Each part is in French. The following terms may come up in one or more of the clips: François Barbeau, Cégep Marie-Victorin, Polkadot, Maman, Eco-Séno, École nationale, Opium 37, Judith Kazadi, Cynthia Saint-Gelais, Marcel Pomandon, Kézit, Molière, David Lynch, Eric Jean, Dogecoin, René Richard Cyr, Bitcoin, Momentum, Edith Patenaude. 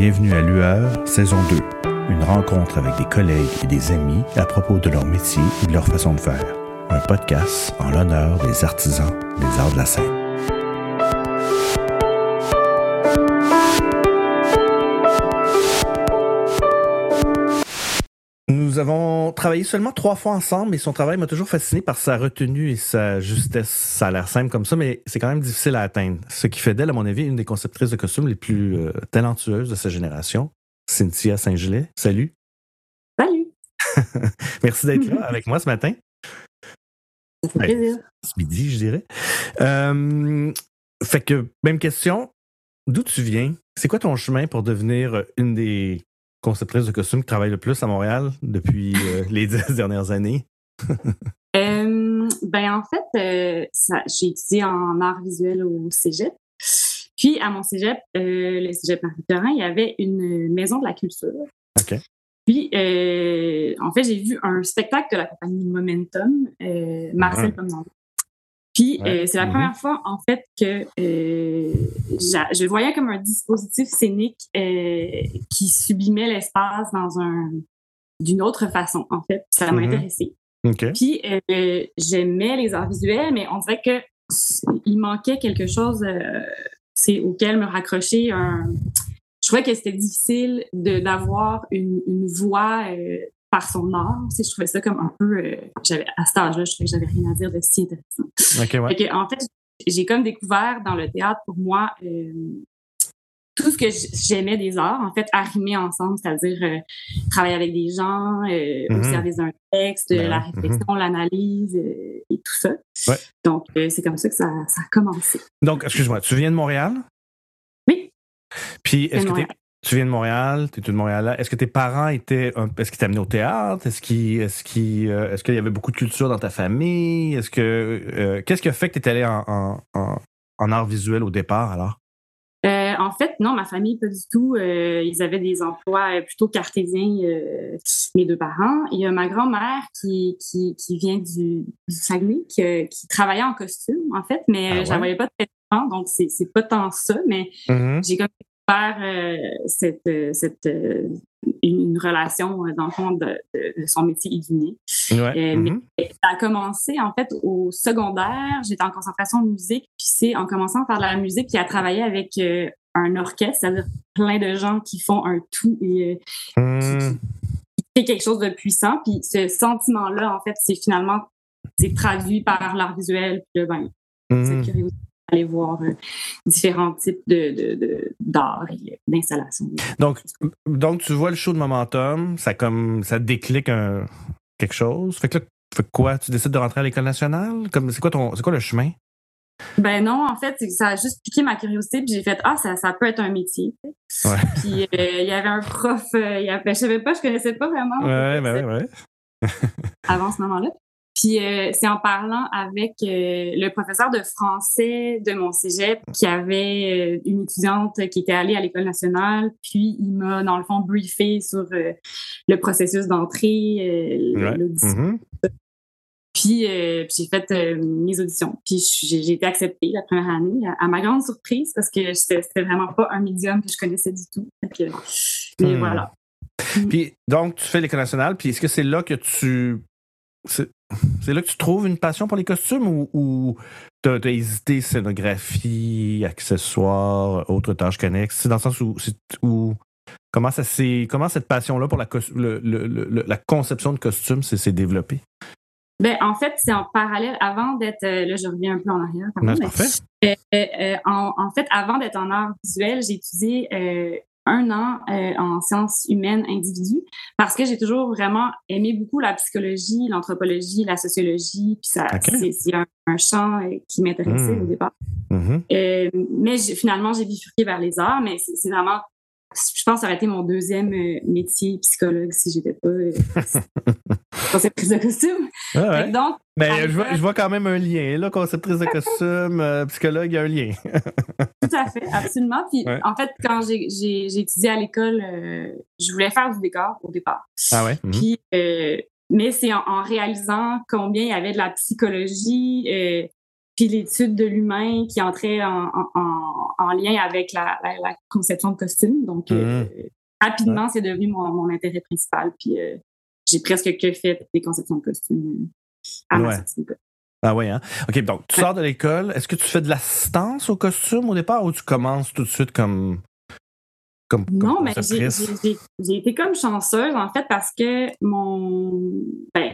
Bienvenue à Lueur, saison 2. Une rencontre avec des collègues et des amis à propos de leur métier et de leur façon de faire. Un podcast en l'honneur des artisans des arts de la scène. Nous avons travaillé seulement 3 fois ensemble, mais son travail m'a toujours fasciné par sa retenue et sa justesse. Ça a l'air simple comme ça, mais c'est quand même difficile à atteindre. Ce qui fait d'elle, à mon avis, une des conceptrices de costumes les plus talentueuses de sa génération, Cynthia Saint-Gelais. Salut! Salut! Merci d'être là avec moi ce matin. Ça fait plaisir. Ce midi, je dirais. Fait que, même question, d'où tu viens? C'est quoi ton chemin pour devenir une des conceptrice de costumes qui travaille le plus à Montréal depuis les 10 dernières années? J'ai étudié en arts visuels au Cégep. Puis, à mon Cégep, le Cégep Marie-Victorin, il y avait une maison de la culture. OK. Puis, j'ai vu un spectacle de la compagnie Momentum, Marcel Pomandon. Puis, c'est la première fois, en fait, que je voyais comme un dispositif scénique qui sublimait l'espace d'une autre façon, en fait. Ça m'a intéressée. Okay. Puis, j'aimais les arts visuels, mais on dirait qu'il manquait quelque chose auquel me raccrocher. Je trouvais que c'était difficile d'avoir une voix par son art. Tu sais, je trouvais ça comme un peu... à cet âge-là, je trouvais que j'avais rien à dire de si intéressant. Okay, ouais. En fait, j'ai comme découvert dans le théâtre, pour moi, tout ce que j'aimais des arts, en fait, arrimé ensemble, c'est-à-dire travailler avec des gens, au service d'un texte, la réflexion, l'analyse et tout ça. Ouais. Donc, c'est comme ça que ça a commencé. Donc, excuse-moi, tu viens de Montréal? Oui. Puis, tu viens de Montréal, tu es une Montréalaise. Est-ce que tes parents est-ce qu'ils t'amenaient au théâtre? Est-ce qu'il y avait beaucoup de culture dans ta famille? Qu'est-ce qui a fait que tu es allée en art visuel au départ, alors? En fait, non, ma famille, pas du tout. Ils avaient des emplois plutôt cartésiens, mes deux parents. Il y a ma grand-mère qui vient du Saguenay, qui travaillait en costume, en fait, mais je la voyais pas très souvent, donc c'est pas tant ça, mais j'ai comme une relation, dans le fond, de son métier et du mien. Ouais. Mais ça a commencé, en fait, au secondaire. J'étais en concentration de musique, puis c'est en commençant par de la musique puis à travailler avec un orchestre, c'est-à-dire plein de gens qui font un tout et qui fait quelque chose de puissant. Puis ce sentiment-là, en fait, c'est traduit par l'art visuel, puis cette curiosité. Aller voir différents types d'art et d'installation. Donc, tu vois le show de Momentum, ça déclique quelque chose. Fait que là, tu décides de rentrer à l'École nationale? C'est quoi le chemin? Ben non, en fait, ça a juste piqué ma curiosité, puis j'ai fait « Ah, ça peut être un métier. » Ouais. Puis il y avait un prof, je connaissais pas vraiment. Avant ce moment-là. Puis c'est en parlant avec le professeur de français de mon cégep qui avait une étudiante qui était allée à l'École nationale, puis il m'a, dans le fond, briefé sur le processus d'entrée, l'audition. Puis j'ai fait mes auditions. Puis j'ai été acceptée la première année, à ma grande surprise, parce que c'était vraiment pas un médium que je connaissais du tout. Mais voilà. Puis donc, tu fais l'École nationale, puis est-ce que c'est là que tu... C'est là que tu trouves une passion pour les costumes ou t'as hésité scénographie, accessoires, autres tâches connexes? C'est dans le sens où comment cette passion-là pour la conception de costumes s'est développée? Ben, en fait, c'est en parallèle, avant d'être... là, je reviens un peu en arrière. Parfait. En fait, avant d'être en art visuel, j'ai étudié... un an en sciences humaines individues, parce que j'ai toujours vraiment aimé beaucoup la psychologie, l'anthropologie, la sociologie, puis ça, c'est un champ qui m'intéressait au départ. Mais finalement, j'ai bifurqué vers les arts, mais c'est vraiment, je pense, ça aurait été mon deuxième métier psychologue si j'étais pas conceptrice de costume. Ouais, ouais. Donc, mais je vois quand même un lien, là, conceptrice de costume, psychologue, il y a un lien. Tout à fait, absolument. Puis, en fait, quand j'ai étudié à l'école, je voulais faire du décor au départ. Ah ouais? Puis, mais c'est en réalisant combien il y avait de la psychologie, puis l'étude de l'humain qui entrait en en lien avec la conception de costumes. Donc, rapidement, c'est devenu mon intérêt principal. Puis, j'ai presque que fait des conceptions de costumes à ma sortie. Ah oui, hein? OK, donc, tu sors de l'école. Est-ce que tu fais de l'assistance aux costumes au départ ou tu commences tout de suite Non, mais j'ai été comme chanceuse, en fait, parce que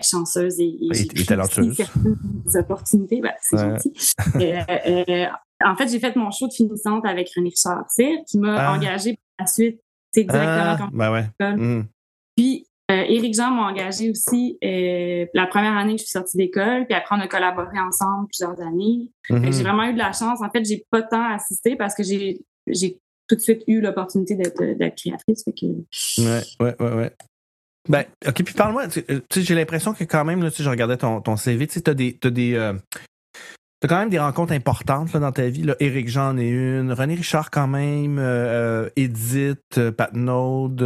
chanceuse et j'ai talentueuse. Des opportunités, c'est gentil. En fait, j'ai fait mon show de finissante avec René Richard Cyr, qui m'a engagée pour la suite, directement quand j'étais à l'école. Puis, Eric Jean m'a engagée aussi la première année que je suis sortie d'école, puis après, on a collaboré ensemble plusieurs années. Mm-hmm. J'ai vraiment eu de la chance. En fait, j'ai pas tant assisté parce que j'ai tout de suite eu l'opportunité d'être créatrice. Ouais. Ben, OK, puis parle-moi, j'ai l'impression que quand même, là, je regardais ton CV, t'as quand même des rencontres importantes là, dans ta vie. Là. Éric Jean en est une, René Richard quand même, Edith Patenaude.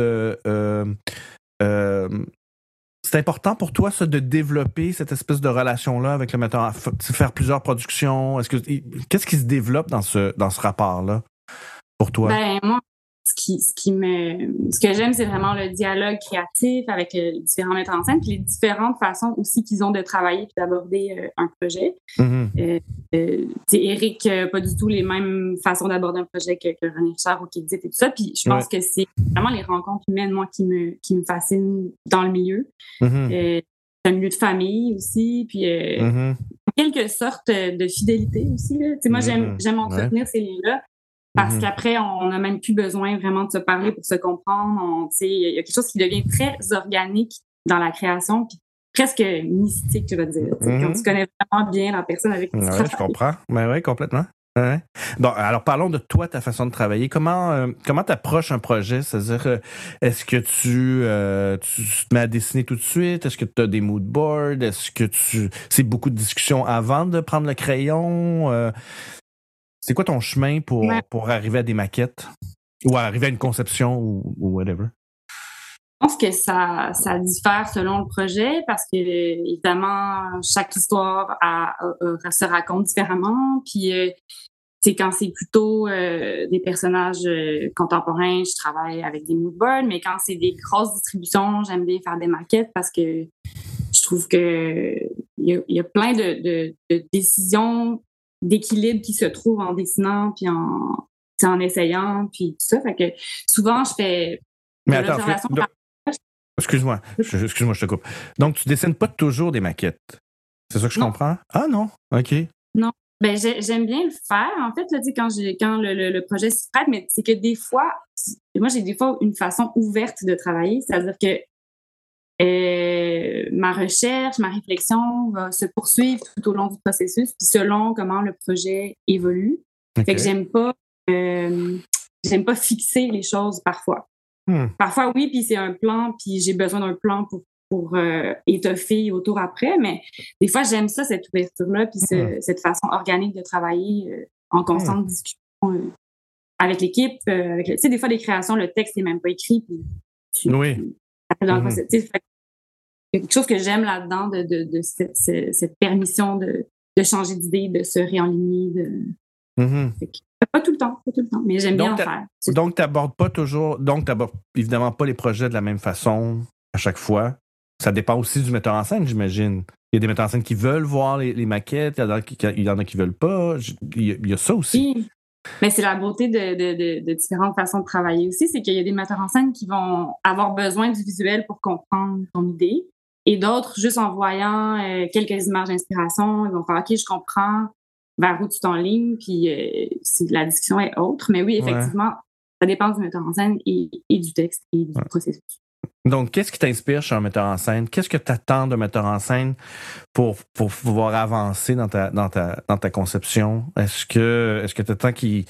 C'est important pour toi, ça, de développer cette espèce de relation-là avec le metteur, faire plusieurs productions. Qu'est-ce qui se développe dans ce rapport-là? Pour toi? Ben, moi, ce que j'aime, c'est vraiment le dialogue créatif avec les différents metteurs en scène puis les différentes façons aussi qu'ils ont de travailler puis d'aborder un projet. Mm-hmm. Éric n'a pas du tout les mêmes façons d'aborder un projet que René Richard ou Kézit et tout ça. Puis je pense que c'est vraiment les rencontres humaines, moi, qui me fascinent dans le milieu. Mm-hmm. C'est un milieu de famille aussi. Puis quelque sorte de fidélité aussi. Là. Moi, j'aime entretenir ces liens-là. Parce qu'après, on n'a même plus besoin vraiment de se parler pour se comprendre. Il y a quelque chose qui devient très organique dans la création, puis presque mystique, je vais te dire. Mm-hmm. Quand tu connais vraiment bien la personne avec qui tu travailles. Je comprends. Oui, complètement. Ouais. Bon, alors parlons de toi, ta façon de travailler. Comment t'approches un projet? C'est-à-dire, est-ce que tu te mets à dessiner tout de suite? Est-ce que tu as des mood boards? Est-ce que c'est beaucoup de discussions avant de prendre le crayon? C'est quoi ton chemin pour arriver à des maquettes ou arriver à une conception ou whatever? Je pense que ça diffère selon le projet parce que, évidemment, chaque histoire se raconte différemment. Puis, quand c'est plutôt des personnages contemporains, je travaille avec des mood boards. Mais quand c'est des grosses distributions, j'aime bien faire des maquettes parce que je trouve que il y a plein de décisions d'équilibre qui se trouve en dessinant puis en essayant puis tout ça. Fait que souvent, je fais... Mais attends, excuse-moi, je te coupe. Donc, tu dessines pas toujours des maquettes. C'est ça que je comprends? Ah non, OK. Non, ben j'aime bien le faire, en fait, là, quand le projet s'y prête, mais c'est que des fois, moi, j'ai des fois une façon ouverte de travailler, c'est-à-dire que ma recherche, ma réflexion va se poursuivre tout au long du processus, puis selon comment le projet évolue. Okay. Fait que j'aime pas fixer les choses parfois. Parfois, oui, puis c'est un plan, puis j'ai besoin d'un plan pour étoffer autour après, mais des fois, j'aime ça, cette ouverture-là, puis cette façon organique de travailler en constante discussion avec l'équipe. Des fois, des créations, le texte n'est même pas écrit, puis il y a quelque chose que j'aime là-dedans de cette permission de changer d'idée, de se réaligner. Pas tout le temps, mais j'aime bien en faire. Donc, tu n'abordes pas toujours... Donc, tu n'abordes évidemment pas les projets de la même façon à chaque fois. Ça dépend aussi du metteur en scène, j'imagine. Il y a des metteurs en scène qui veulent voir les maquettes, il y en a qui ne veulent pas. Il y a ça aussi. Oui. Mais c'est la beauté de différentes façons de travailler aussi, c'est qu'il y a des metteurs en scène qui vont avoir besoin du visuel pour comprendre ton idée et d'autres, juste en voyant quelques images d'inspiration, ils vont faire « OK, je comprends vers où tu t'enlignes », puis la discussion est autre. Mais oui, effectivement, ça dépend du metteur en scène et du texte et du processus. Donc, qu'est-ce qui t'inspire chez un metteur en scène? Qu'est-ce que tu attends d'un metteur en scène pour pouvoir avancer dans ta conception? Est-ce que tu attends qu'il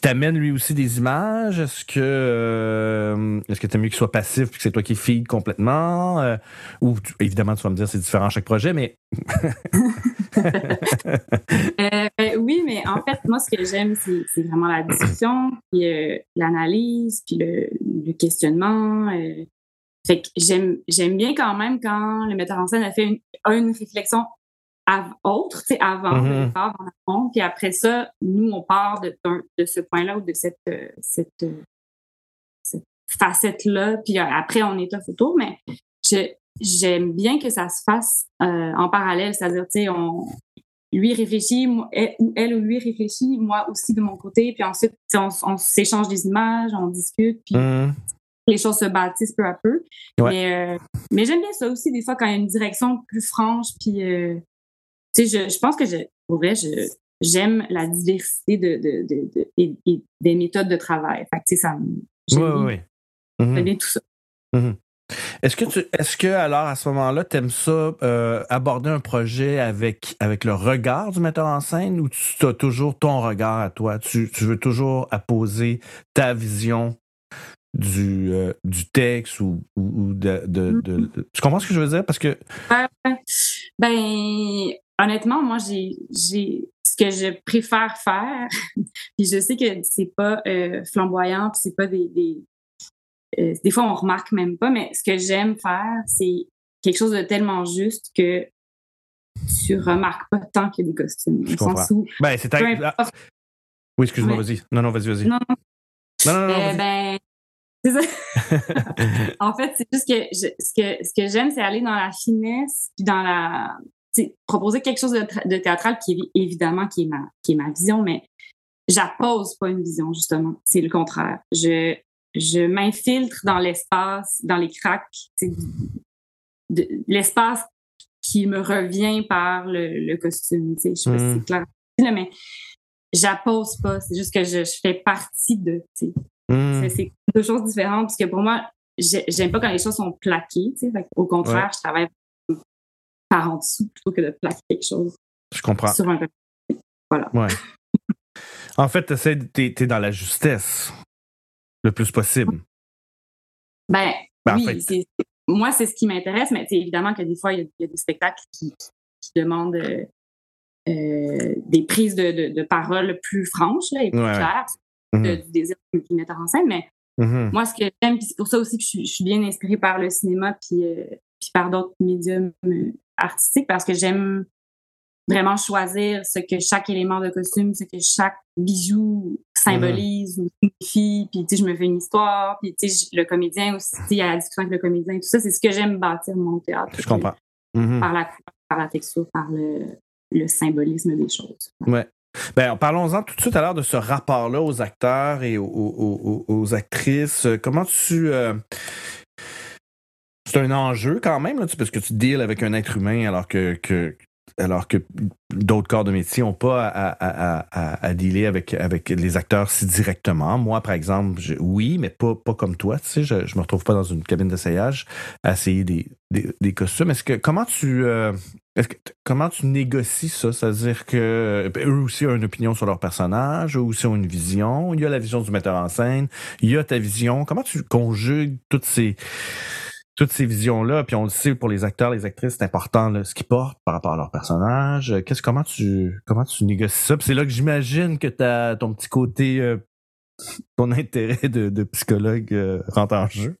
t'amène lui aussi des images? Est-ce que tu aimes mieux qu'il soit passif puis que c'est toi qui feed complètement? Évidemment, tu vas me dire que c'est différent à chaque projet, mais... oui, mais en fait, moi, ce que j'aime, c'est vraiment la discussion, puis l'analyse, puis le questionnement. Fait que j'aime bien quand même quand le metteur en scène a fait une réflexion autre, tu sais, avant, le départ en amont, puis après ça, nous, on part de ce point-là ou de cette facette-là, puis après, on étoffe autour, mais j'aime bien que ça se fasse en parallèle, c'est-à-dire, tu sais, lui réfléchit, elle ou lui réfléchit, moi aussi de mon côté, puis ensuite, on s'échange des images, on discute, puis les choses se bâtissent peu à peu. Ouais. Mais j'aime bien ça aussi, des fois, quand il y a une direction plus franche, puis tu sais, je pense que, pour vrai, j'aime la diversité de des méthodes de travail. Fait que, tu sais, j'aime bien tout ça. Mm-hmm. Est-ce que, alors, à ce moment-là, t'aimes ça, aborder un projet avec le regard du metteur en scène, ou tu as toujours ton regard à toi? Tu veux toujours apposer ta vision du texte ou de... Tu comprends ce que je veux dire? Parce que... honnêtement, moi, j'ai ce que je préfère faire, puis je sais que c'est pas flamboyant, puis c'est pas des fois, on remarque même pas, mais ce que j'aime faire, c'est quelque chose de tellement juste que tu remarques pas tant qu'il y a des costumes. Je comprends. Oui, excuse-moi, vas-y. Non, vas-y. Non, vas-y. C'est ça. En fait, c'est juste que ce que j'aime, c'est aller dans la finesse, puis dans la... proposer quelque chose de théâtral qui est évidemment ma vision, mais j'appose pas une vision, justement. C'est le contraire. Je m'infiltre dans l'espace, dans les cracks, l'espace qui me revient par le costume. Je sais pas si c'est clair, mais j'appose pas. C'est juste que je fais partie de. C'est deux choses différentes, parce que pour moi, j'aime pas quand les choses sont plaquées. Au contraire, je travaille par en dessous plutôt que de plaquer quelque chose. Je comprends. Sur un... Voilà. Ouais. En fait, t'es dans la justesse. Le plus possible. Oui, en fait. Moi, c'est ce qui m'intéresse, mais évidemment que des fois, il y a des spectacles qui demandent des prises de paroles plus franches là, et plus claires du désir du metteur en scène. Mais moi, ce que j'aime, puis c'est pour ça aussi que je suis bien inspirée par le cinéma puis par d'autres médiums artistiques, parce que j'aime vraiment choisir ce que chaque élément de costume, ce que chaque bijou symbolise ou signifie, puis tu sais, je me fais une histoire, puis tu sais, le comédien aussi, il y a la discussion avec le comédien, tout ça, c'est ce que j'aime bâtir mon théâtre. Je comprends. Par la couleur, par la texture, par le symbolisme des choses. Ouais. Parlons-en tout de suite alors de ce rapport-là aux acteurs et aux actrices. Comment tu... C'est un enjeu quand même, là, parce que tu deals avec un être humain alors que d'autres corps de métier n'ont pas à dealer avec les acteurs si directement. Moi, par exemple, mais pas comme toi. Tu sais, je me retrouve pas dans une cabine d'essayage à essayer des costumes. Comment tu négocies ça? C'est-à-dire que eux aussi ont une opinion sur leur personnage, eux aussi ont une vision. Il y a la vision du metteur en scène, il y a ta vision. Comment tu conjugues toutes ces visions-là, puis on le sait, pour les acteurs, les actrices, c'est important là, ce qu'ils portent par rapport à leur personnage. Comment tu négocies ça? Puis c'est là que j'imagine que ton petit côté, ton intérêt de psychologue rentre en jeu.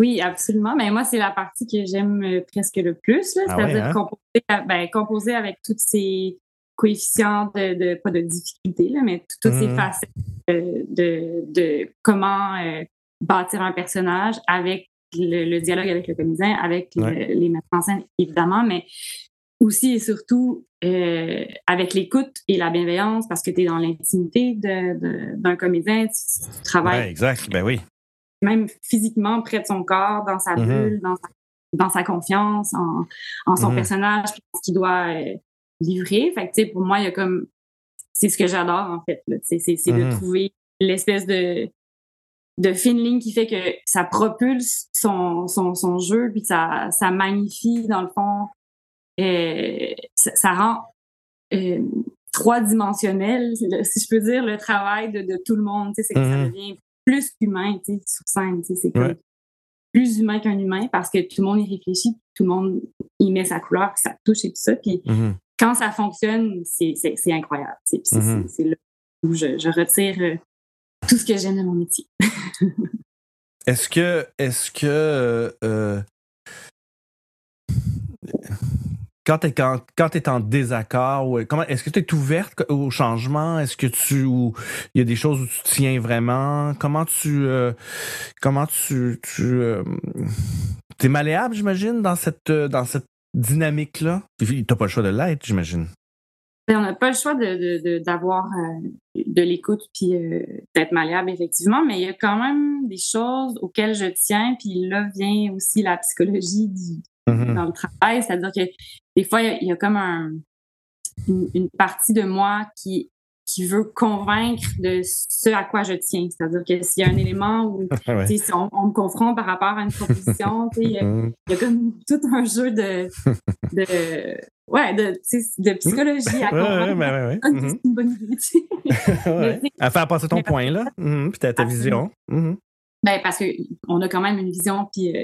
Oui, absolument. Mais moi, c'est la partie que j'aime presque le plus, là, c'est-à-dire composer avec tous ces coefficients pas de difficulté, là, mais toutes ces facettes de comment bâtir un personnage avec le dialogue avec le comédien, avec les metteurs en scène, évidemment, mais aussi et surtout avec l'écoute et la bienveillance, parce que tu es dans l'intimité d'un comédien, tu travailles. Ouais, exact, même physiquement près de son corps, dans sa bulle, dans sa confiance, en son personnage, ce qu'il doit livrer. Fait que, tu sais, pour moi, il y a comme. C'est ce que j'adore, en fait. Là. C'est de trouver l'espèce de fine ligne qui fait que ça propulse son jeu, puis ça magnifie, dans le fond, ça rend trois-dimensionnel, si je peux dire, le travail de tout le monde. C'est que ça devient plus humain sur scène. C'est comme plus humain qu'un humain, parce que tout le monde y réfléchit, tout le monde y met sa couleur, ça touche et tout ça. Puis quand ça fonctionne, c'est incroyable. C'est là où je retire... tout ce que j'aime de mon métier. Est-ce que Quand tu es en désaccord, est-ce que tu es ouverte au changement? Est-ce que il y a des choses où tu tiens vraiment? T'es malléable, j'imagine, dans cette dynamique-là? Tu n'as pas le choix de l'être, j'imagine. On n'a pas le choix d'avoir de l'écoute puis d'être malléable, effectivement, mais il y a quand même des choses auxquelles je tiens, puis là vient aussi la psychologie dans le travail, c'est-à-dire que des fois, il y a comme une partie de moi qui veut convaincre de ce à quoi je tiens. C'est-à-dire que s'il y a un élément où si on me confronte par rapport à une proposition, il y a comme tout un jeu de psychologie à convaincre. C'est une bonne idée. À faire passer ton point, là, puis ta vision. Parce qu'on a quand même une vision, puis...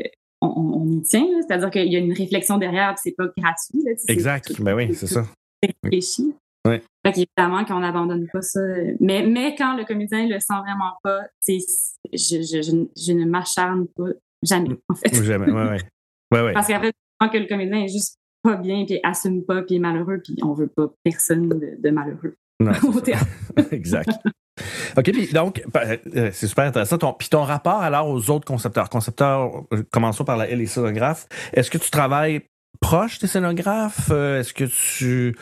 On y tient, là. C'est-à-dire qu'il y a une réflexion derrière, puis c'est pas gratuit. Là, exact, c'est ça. C'est réfléchi. Oui. Fait qu'évidemment qu'on n'abandonne pas ça. Mais quand le comédien le sent vraiment pas, je ne m'acharne pas jamais, en fait. Jamais, ouais. Parce qu'en fait, quand le comédien est juste pas bien, puis assume pas, puis est malheureux, puis on veut pas personne de malheureux au théâtre. Exact. OK, puis donc, c'est super intéressant. Puis ton rapport alors aux autres concepteurs. Commençons par les scénographes. Est-ce que tu travailles proche des scénographes? Est-ce que tu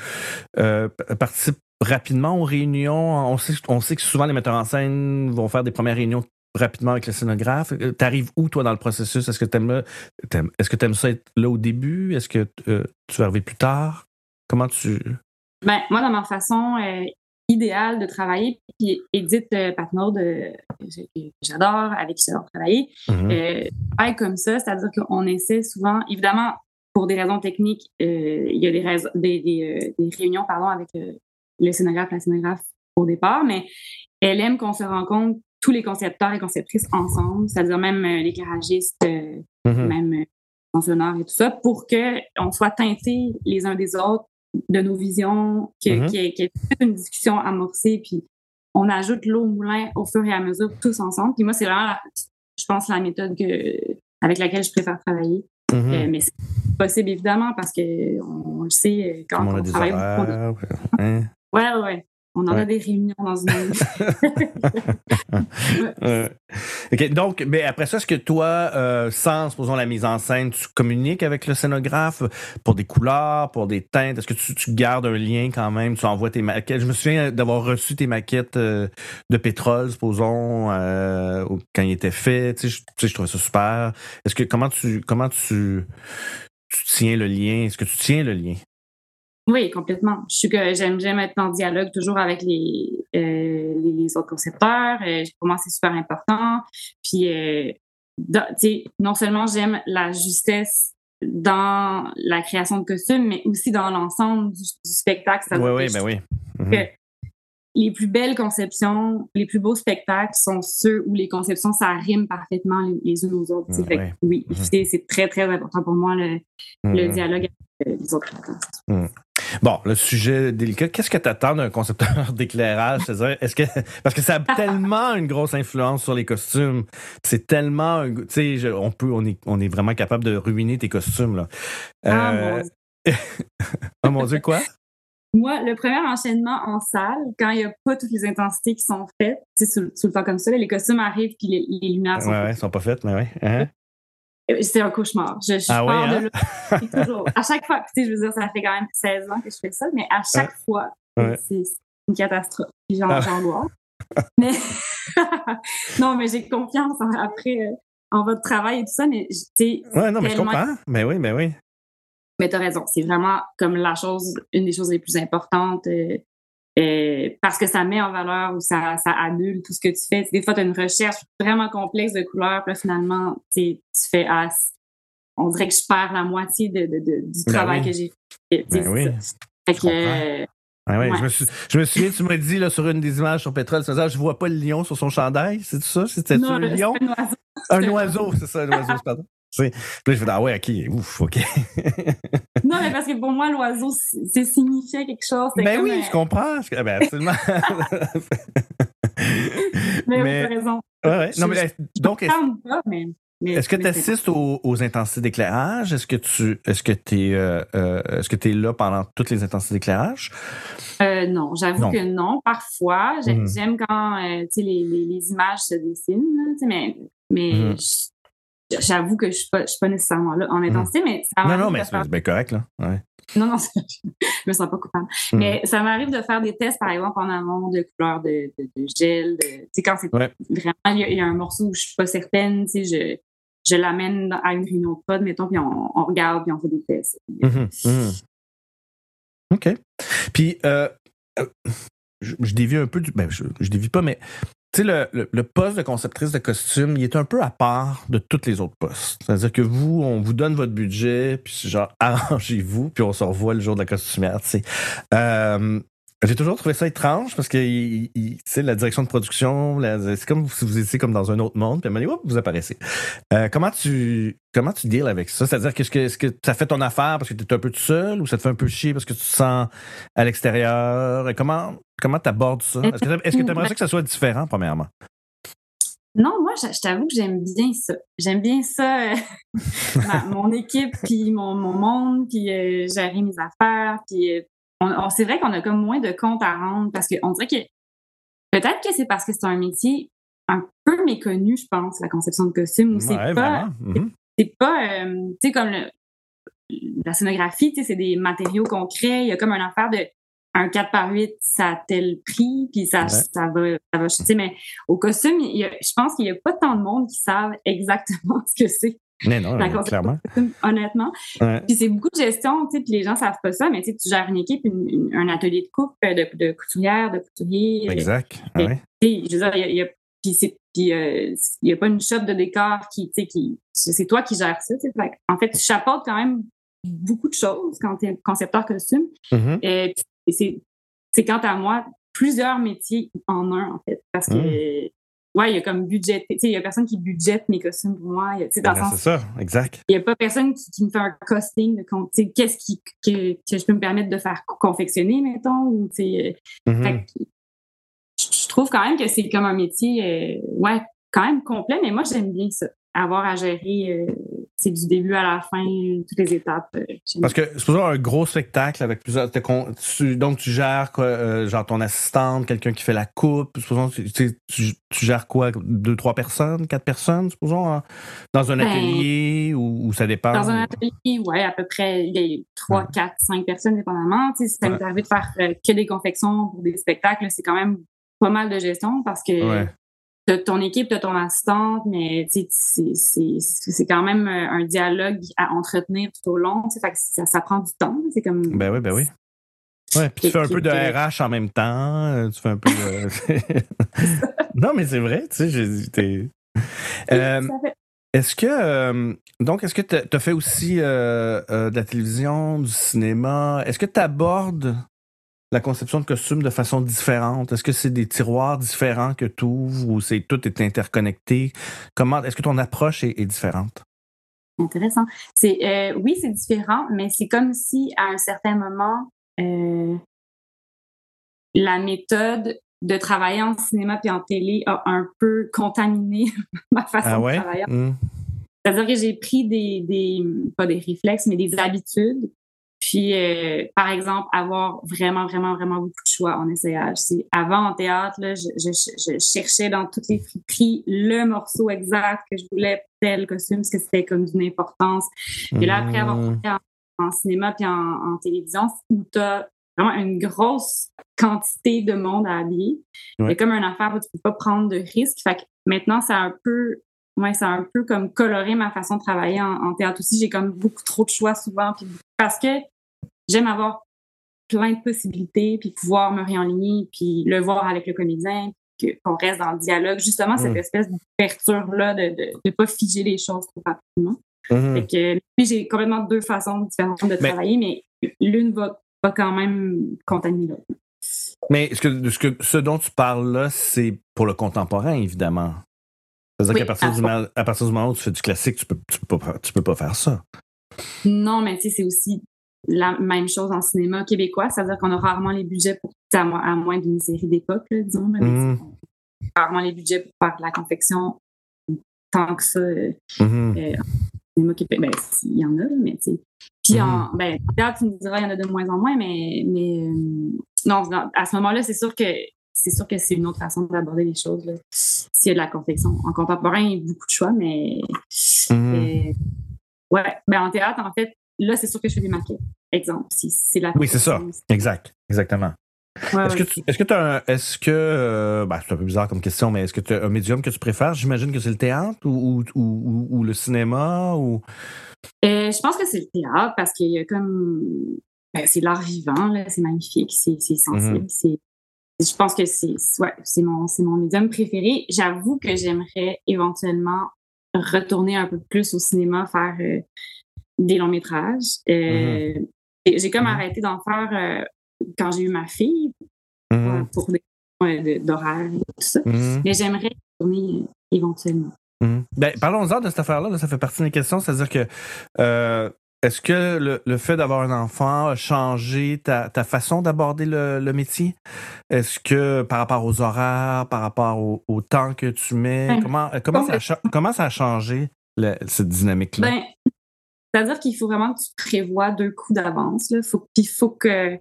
participes rapidement aux réunions? On sait que souvent les metteurs en scène vont faire des premières réunions rapidement avec le scénographe. T'arrives où, toi, dans le processus? Est-ce que t'aimes ça être là au début? Est-ce que tu vas arriver plus tard? Comment tu... Moi, dans ma façon... idéal de travailler, puis Edith Patenaude, j'adore, avec qui j'adore travailler, travaille comme ça, c'est-à-dire qu'on essaie souvent, évidemment, pour des raisons techniques, il y a des réunions avec le scénographe, la scénographe au départ, mais elle aime qu'on se rencontre tous les concepteurs et conceptrices ensemble, c'est-à-dire même les garagistes, même pensionnaires et tout ça, pour qu'on soit teintés les uns des autres de nos visions, qu'il y ait toute une discussion amorcée, puis on ajoute l'eau au moulin au fur et à mesure, tous ensemble. Puis moi, c'est vraiment, la méthode avec laquelle je préfère travailler. Mais c'est possible, évidemment, parce qu'on le sait, quand on travaille... On a des réunions dans une OK, donc, mais après ça, est-ce que toi, sans, supposons, la mise en scène, tu communiques avec le scénographe pour des couleurs, pour des teintes? Est-ce que tu gardes un lien quand même? Tu envoies tes maquettes? Je me souviens d'avoir reçu tes maquettes de pétrole, supposons, quand il était fait. Je trouvais ça super. Est-ce que comment tu tiens le lien? Est-ce que tu tiens le lien? Oui, complètement. J'aime être en dialogue toujours avec les autres concepteurs. Pour moi, c'est super important. Puis, non seulement j'aime la justesse dans la création de costumes, mais aussi dans l'ensemble du spectacle. Les plus belles conceptions, les plus beaux spectacles sont ceux où les conceptions, ça rime parfaitement les unes aux autres. C'est très, très important pour moi, le dialogue avec les autres concepteurs. Bon, le sujet délicat, qu'est-ce que tu attends d'un concepteur d'éclairage? C'est-à-dire, parce que ça a tellement une grosse influence sur les costumes. C'est tellement... Tu sais, on est vraiment capable de ruiner tes costumes, là. Oh mon Dieu, quoi? Moi, le premier enchaînement en salle, quand il n'y a pas toutes les intensités qui sont faites, sous le temps comme ça, là, les costumes arrivent puis les lumières sont faites. Sont pas faites, mais c'est un cauchemar. Je pars de là. Et toujours. À chaque fois, je veux dire, ça fait quand même 16 ans que je fais ça, mais à chaque fois, c'est une catastrophe. Puis j'en dois. Mais non, mais j'ai confiance en votre travail et tout ça, mais je comprends. Mais oui. Mais t'as raison, c'est vraiment comme une des choses les plus importantes parce que ça met en valeur ou ça annule tout ce que tu fais. Des fois, t'as une recherche vraiment complexe de couleurs, puis là, finalement, tu fais on dirait que je perds la moitié du travail que j'ai fait. Je me souviens, tu m'as dit là, sur une des images sur Pétrole, je vois pas le lion sur son chandail, c'est ça? C'était-tu le lion? C'est un oiseau, c'est ça, l'oiseau, pardon. Puis là, je vais dire, ouf, OK. Non, mais parce que pour moi, l'oiseau, c'est signifié quelque chose. Je comprends. Absolument. mais oui, tu as raison. Ouais. Non, mais, donc, Est-ce que tu assistes aux intensités d'éclairage? Est-ce que tu es là pendant toutes les intensités d'éclairage? Non, j'avoue que non. Parfois, j'aime quand les images se dessinent, là, mais j'avoue que je ne suis pas nécessairement là en intensité. Mais ça non, mais c'est bien correct, là. Ouais. Non, je me sens pas coupable. Mais ça m'arrive de faire des tests, par exemple, en amont de couleur de gel. Tu sais, quand c'est vraiment, il y a un morceau où je suis pas certaine, tu sais, je l'amène à une réunion de pod, mettons, puis on regarde, puis on fait des tests. OK. Puis, je dévie un peu du... Ben, je dévie pas, mais... Tu sais, le poste de conceptrice de costume, il est un peu à part de tous les autres postes. C'est-à-dire que vous, on vous donne votre budget, puis genre, arrangez-vous, puis on se revoit le jour de la costumière, tu sais. J'ai toujours trouvé ça étrange, parce que tu sais, la direction de production, c'est comme si vous étiez comme dans un autre monde, puis à un moment donné, vous apparaissez. Comment tu deals avec ça? C'est-à-dire, est-ce que ça fait ton affaire parce que tu es un peu tout seul, ou ça te fait un peu chier parce que tu te sens à l'extérieur? Et comment tu abordes ça? Est-ce que tu aimerais ça que ça soit différent, premièrement? Non, moi, je t'avoue que j'aime bien ça. J'aime bien ça, mon équipe, puis mon monde, puis gérer mes affaires. Puis c'est vrai qu'on a comme moins de comptes à rendre, parce qu'on dirait que peut-être que c'est parce que c'est un métier un peu méconnu, je pense, la conception de costume. Ou c'est pas tu sais, comme la scénographie, tu sais, c'est des matériaux concrets. Il y a comme une affaire de un 4x8, ça a tel prix, puis ça va chuter. Mais au costume, je pense qu'il n'y a pas tant de monde qui savent exactement ce que c'est. Mais non, clairement. Honnêtement. Ouais. Puis c'est beaucoup de gestion, tu sais, puis les gens ne savent pas ça, mais tu sais, tu gères une équipe, un atelier de coupe, de couturière, de couturier. Exact. Et, je veux dire, il n'y a pas une shop de décor qui c'est toi qui gères ça. En fait, tu chapeautes quand même beaucoup de choses quand tu es concepteur costume. Et c'est quant à moi plusieurs métiers en un, en fait, parce que il y a comme budget, tu sais, il y a personne qui budgète mes costumes pour moi, tu sais, dans le sens, c'est ça, exact, il y a pas personne qui me fait un costing de, tu sais, qu'est-ce que je peux me permettre de faire confectionner, mettons, ou tu sais, je trouve quand même que c'est comme un métier quand même complet, mais moi j'aime bien ça, avoir à gérer c'est du début à la fin, toutes les étapes. Parce que c'est toujours un gros spectacle avec plusieurs... Donc, tu gères quoi, genre ton assistante, quelqu'un qui fait la coupe. Supposons, tu gères quoi? 2, 3 personnes, 4 personnes, supposons, hein? Dans un atelier ou ça dépend? Dans un atelier, à peu près les 3, 4, 5 personnes, dépendamment. Si ça m'est arrivé de faire que des confections pour des spectacles, c'est quand même pas mal de gestion, parce que... Ouais. T'as ton équipe, t'as ton assistante, mais c'est quand même un dialogue à entretenir tout au long. Fait que ça prend du temps. C'est comme... Ben oui. Ouais, puis tu fais un peu de RH en même temps. Tu fais un peu de... Non, mais c'est vrai. Tu sais, est-ce que t'as fait aussi de la télévision, du cinéma? Est-ce que t'abordes la conception de costumes de façon différente? Est-ce que c'est des tiroirs différents que tu ouvres, ou tout est interconnecté? Est-ce que ton approche est différente? Intéressant. Oui, c'est différent, mais c'est comme si, à un certain moment, la méthode de travailler en cinéma puis en télé a un peu contaminé ma façon de travailler. C'est-à-dire que j'ai pris pas des réflexes, mais des habitudes. Puis, par exemple, avoir vraiment, vraiment, vraiment beaucoup de choix en essayage. Avant, en théâtre, là, je cherchais dans toutes les friperies le morceau exact que je voulais pour tel costume, parce que c'était comme d'une importance. Et là, après avoir fait en cinéma puis en télévision, où tu as vraiment une grosse quantité de monde à habiller, il y a comme une affaire où tu ne peux pas prendre de risques. Fait que maintenant, ça a un peu comme coloré ma façon de travailler en théâtre aussi. J'ai comme beaucoup trop de choix souvent, parce que j'aime avoir plein de possibilités, puis pouvoir me réaligner, puis le voir avec le comédien, qu'on reste dans le dialogue. Justement, cette espèce d'ouverture-là de ne pas figer les choses trop rapidement. Fait que, puis j'ai complètement 2 façons différentes de travailler, mais l'une va quand même contaminer l'autre. Mais ce dont tu parles là, c'est pour le contemporain, évidemment. C'est-à-dire qu'à partir du moment où tu fais du classique, tu peux pas faire ça. Non, mais tu sais, c'est aussi la même chose en cinéma québécois, c'est-à-dire qu'on a rarement les budgets pour, à moins d'une série d'époque, là, disons, rarement les budgets pour faire de la confection tant que ça. Ben, il y en a, mais tu sais. Puis, ben, d'ailleurs, tu me diras, il y en a de moins en moins, mais non, à ce moment-là, c'est sûr que c'est une autre façon d'aborder les choses, là. S'il y a de la confection. En contemporain, il y a beaucoup de choix, mais... ouais, ben, en théâtre, en fait, là, c'est sûr que je fais des maquettes. Exemple, si c'est la... Oui, c'est ça. Exact. Exactement. Ouais, est-ce que c'est un peu bizarre comme question, mais est-ce que tu as un médium que tu préfères? J'imagine que c'est le théâtre ou le cinéma ou... je pense que c'est le théâtre parce qu'il y a comme... Ben, c'est l'art vivant, là, c'est magnifique, c'est sensible, je pense que c'est mon médium préféré. J'avoue que j'aimerais éventuellement retourner un peu plus au cinéma, faire des longs métrages. J'ai comme arrêté d'en faire quand j'ai eu ma fille pour des questions d'horaire et tout ça. Mais j'aimerais retourner éventuellement. Ben, parlons-en de cette affaire-là, là, ça fait partie des questions, c'est-à-dire que est-ce que le fait d'avoir un enfant a changé ta façon d'aborder le métier? Est-ce que par rapport aux horaires, par rapport au temps que tu mets, comment ça a changé cette dynamique-là? Ben, c'est-à-dire qu'il faut vraiment que tu prévois 2 coups d'avance. Là. Il faut que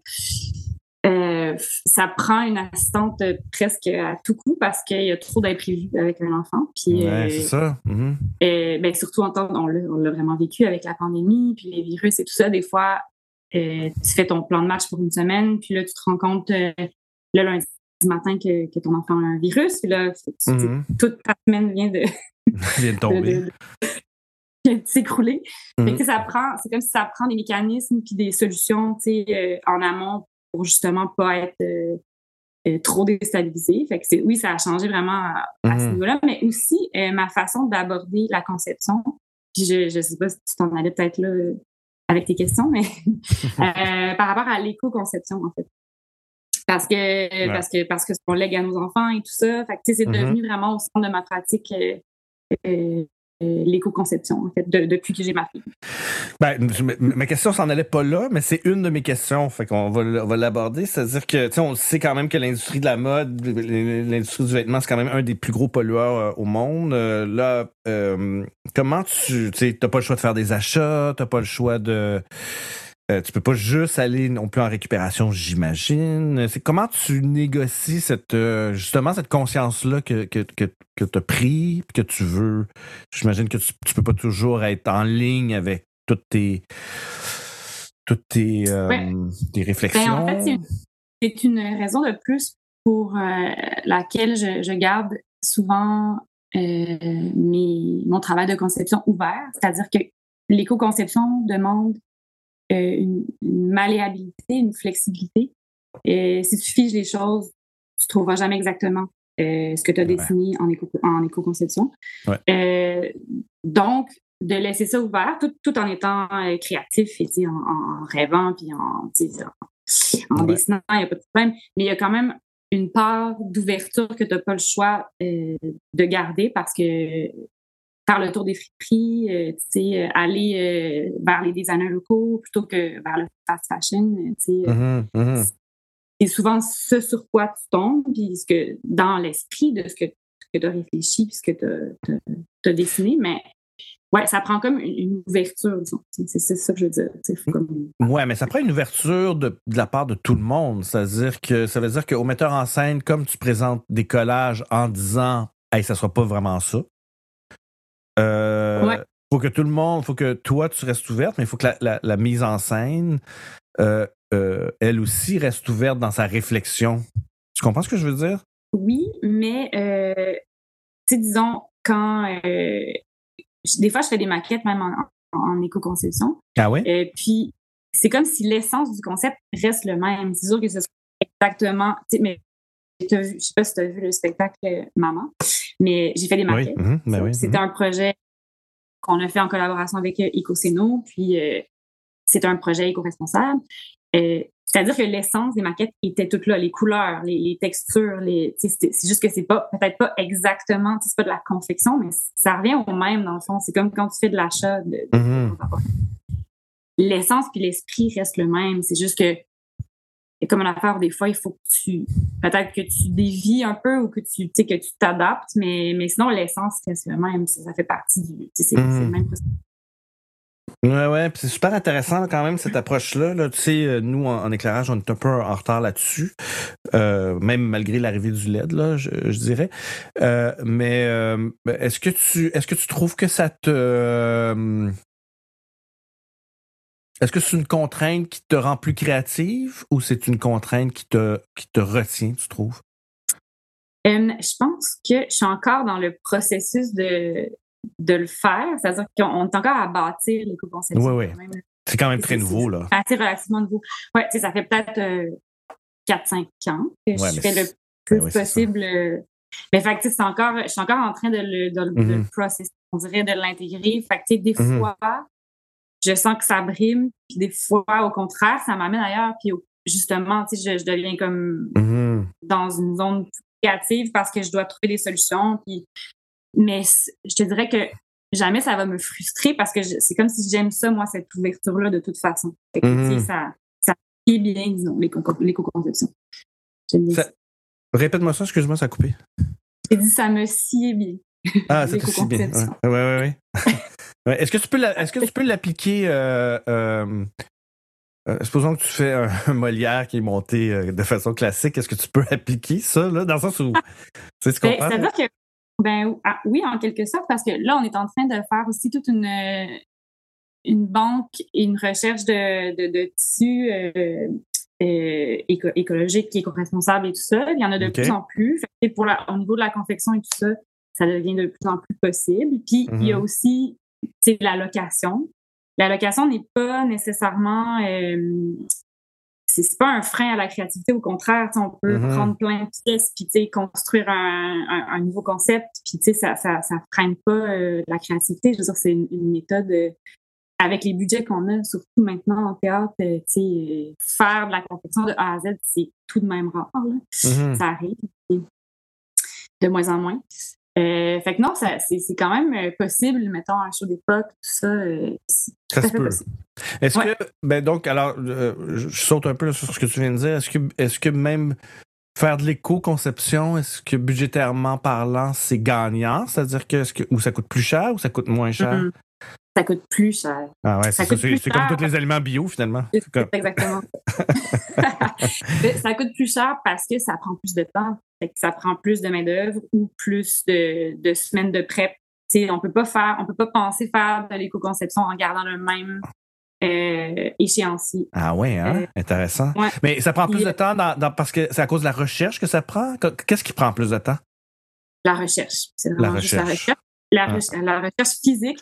ça prend une assistante presque à tout coup parce qu'il y a trop d'imprévus avec un enfant. Puis, c'est ça. Ben, surtout en temps, on l'a vraiment vécu avec la pandémie, puis les virus et tout ça. Des fois, tu fais ton plan de match pour une semaine, puis là, tu te rends compte le lundi matin que ton enfant a un virus. Puis là, toute ta semaine vient de tomber. De s'écrouler. Fait que, c'est comme si ça prend des mécanismes puis des solutions en amont pour justement pas être trop déstabilisé. Fait que ça a changé vraiment à ce niveau-là, mais aussi ma façon d'aborder la conception. Puis je sais pas si tu t'en allais peut-être là avec tes questions, mais par rapport à l'éco-conception en fait. Parce que ce qu'on lègue à nos enfants et tout ça, fait que c'est devenu vraiment au centre de ma pratique l'éco-conception, en fait, depuis que j'ai ma fille. Ben, ma question s'en allait pas là, mais c'est une de mes questions, fait qu'on va l'aborder, c'est-à-dire que, tu sais, on sait quand même que l'industrie de la mode, l'industrie du vêtement, c'est quand même un des plus gros pollueurs au monde. Comment tu sais, t'as pas le choix de faire des achats, t'as pas le choix de... tu peux pas juste aller non plus en récupération, j'imagine. C'est comment tu négocies cette conscience-là que tu as pris, que tu veux. J'imagine que tu peux pas toujours être en ligne avec toutes tes réflexions. Ben, en fait, c'est une raison de plus pour laquelle je garde souvent mon travail de conception ouvert. C'est-à-dire que l'éco-conception demande une malléabilité, une flexibilité. Si tu figes les choses, tu ne trouveras jamais exactement ce que tu as dessiné en éco-conception. Ouais. Donc, de laisser ça ouvert, tout en étant créatif et en rêvant puis en dessinant, il n'y a pas de problème. Mais il y a quand même une part d'ouverture que tu n'as pas le choix de garder parce que faire le tour des friperies, aller vers les designers locaux plutôt que vers le fast fashion. C'est souvent ce sur quoi tu tombes, puisque dans l'esprit de ce que tu as réfléchi, puis ce que tu as dessiné, mais ouais, ça prend comme une ouverture, disons. C'est ça que je veux dire. Ouais, mais ça prend une ouverture de la part de tout le monde. C'est-à-dire que ça veut dire qu'au metteur en scène, comme tu présentes des collages en disant hey, ça ne sera pas vraiment ça. Faut que tout le monde, faut que toi tu restes ouverte, mais il faut que la mise en scène elle aussi reste ouverte dans sa réflexion. Tu comprends ce que je veux dire? Oui, mais tu sais, disons, quand des fois je fais des maquettes même en éco-conception. Ah oui? Puis c'est comme si l'essence du concept reste le même. C'est sûr que ce soit exactement, mais je sais pas si tu as vu le spectacle Maman, mais j'ai fait des maquettes. Oui, c'était un projet qu'on a fait en collaboration avec Eco-Séno, puis c'était un projet éco-responsable. C'est-à-dire que l'essence des maquettes était toute là, les couleurs, les textures, c'est juste que c'est pas, peut-être pas exactement, c'est pas de la confection, mais ça revient au même dans le fond. C'est comme quand tu fais de l'achat. L'essence puis l'esprit restent le même. C'est juste que Et comme en affaire, des fois, il faut que tu, peut-être que tu dévies un peu ou que tu t'adaptes, mais sinon, l'essence reste le même. Ça fait partie du, c'est le même processus. Ouais, puis c'est super intéressant quand même cette approche-là. Là. Tu sais, nous, en éclairage, on est un peu en retard là-dessus, même malgré l'arrivée du LED, là, je dirais. Mais est-ce que tu trouves que ça te... Est-ce que c'est une contrainte qui te rend plus créative ou c'est une contrainte qui te retient, tu trouves? Je pense que je suis encore dans le processus de le faire, c'est-à-dire qu'on est encore à bâtir l'éco-conception. Oui. C'est quand même très nouveau, là. C'est relativement nouveau. Oui, tu sais, ça fait peut-être 4-5 ans que je fais le plus possible. Mais fait que je suis encore en train de le processer, on dirait, de l'intégrer. Fait que tu sais, des fois, je sens que ça brime, puis des fois, au contraire, ça m'amène ailleurs, puis justement, tu sais, je deviens comme dans une zone créative parce que je dois trouver des solutions, puis... Mais je te dirais que jamais ça va me frustrer parce que c'est comme si j'aime ça, moi, cette ouverture-là, de toute façon. Fait que, tu sais, ça fait bien, disons, l'éco-conception. Répète-moi ça, excuse-moi, ça a coupé. J'ai dit ça me scie bien. Ah, ça te scie bien. Oui. Ouais. Est-ce que tu peux l'appliquer... supposons que tu fais un Molière qui est monté de façon classique, est-ce que tu peux appliquer ça, là, dans le sens où... Tu sais, tu comprends? C'est-à-dire que... oui, en quelque sorte, parce que là, on est en train de faire aussi toute une banque et une recherche de tissus écologiques qui est éco-responsable et tout ça. Il y en a de plus en plus. Fait que au niveau de la confection et tout ça, ça devient de plus en plus possible. Puis, il y a aussi la location. La location n'est pas nécessairement... c'est pas un frein à la créativité, au contraire, on peut prendre plein de pièces puis construire un nouveau concept, puis ça freine pas la créativité. Je veux dire, c'est une méthode, avec les budgets qu'on a, surtout maintenant en théâtre, faire de la confection de A à Z, c'est tout de même rare. Là. Ça arrive de moins en moins. Fait que non, c'est quand même possible, mettons, un show d'époque, tout ça, c'est ça tout à fait possible. Est-ce que, je saute un peu sur ce que tu viens de dire, est-ce que même faire de l'éco-conception, est-ce que budgétairement parlant, c'est gagnant? C'est-à-dire que, ou ça coûte plus cher ou ça coûte moins cher? Ça coûte plus cher. Ah ouais, c'est comme tous les aliments bio, finalement. C'est exactement ça. Ça coûte plus cher parce que ça prend plus de temps. Ça prend plus de main-d'œuvre ou plus de semaines de prep. T'sais, on peut pas penser faire de l'éco-conception en gardant le même échéancier. Ah ouais, hein? Intéressant. Ouais. Mais ça prend plus de temps parce que c'est à cause de la recherche que ça prend? Qu'est-ce qui prend plus de temps? La recherche. C'est vraiment juste la recherche. La recherche physique,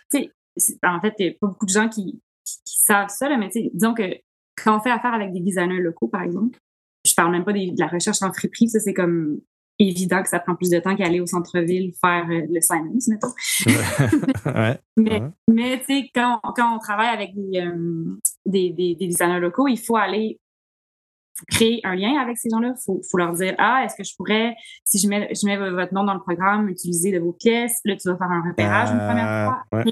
en fait, il n'y a pas beaucoup de gens qui savent ça, là, mais disons que quand on fait affaire avec des designers locaux, par exemple, je ne parle même pas de la recherche en friperie, ça, c'est comme évident que ça prend plus de temps qu'aller au centre-ville faire le Simons, mettons. Mais tu sais, quand on travaille avec des designers locaux, il faut aller... faut créer un lien avec ces gens-là. Faut leur dire, est-ce que je pourrais, si je mets votre nom dans le programme, utiliser de vos pièces, là, tu vas faire un repérage une première fois.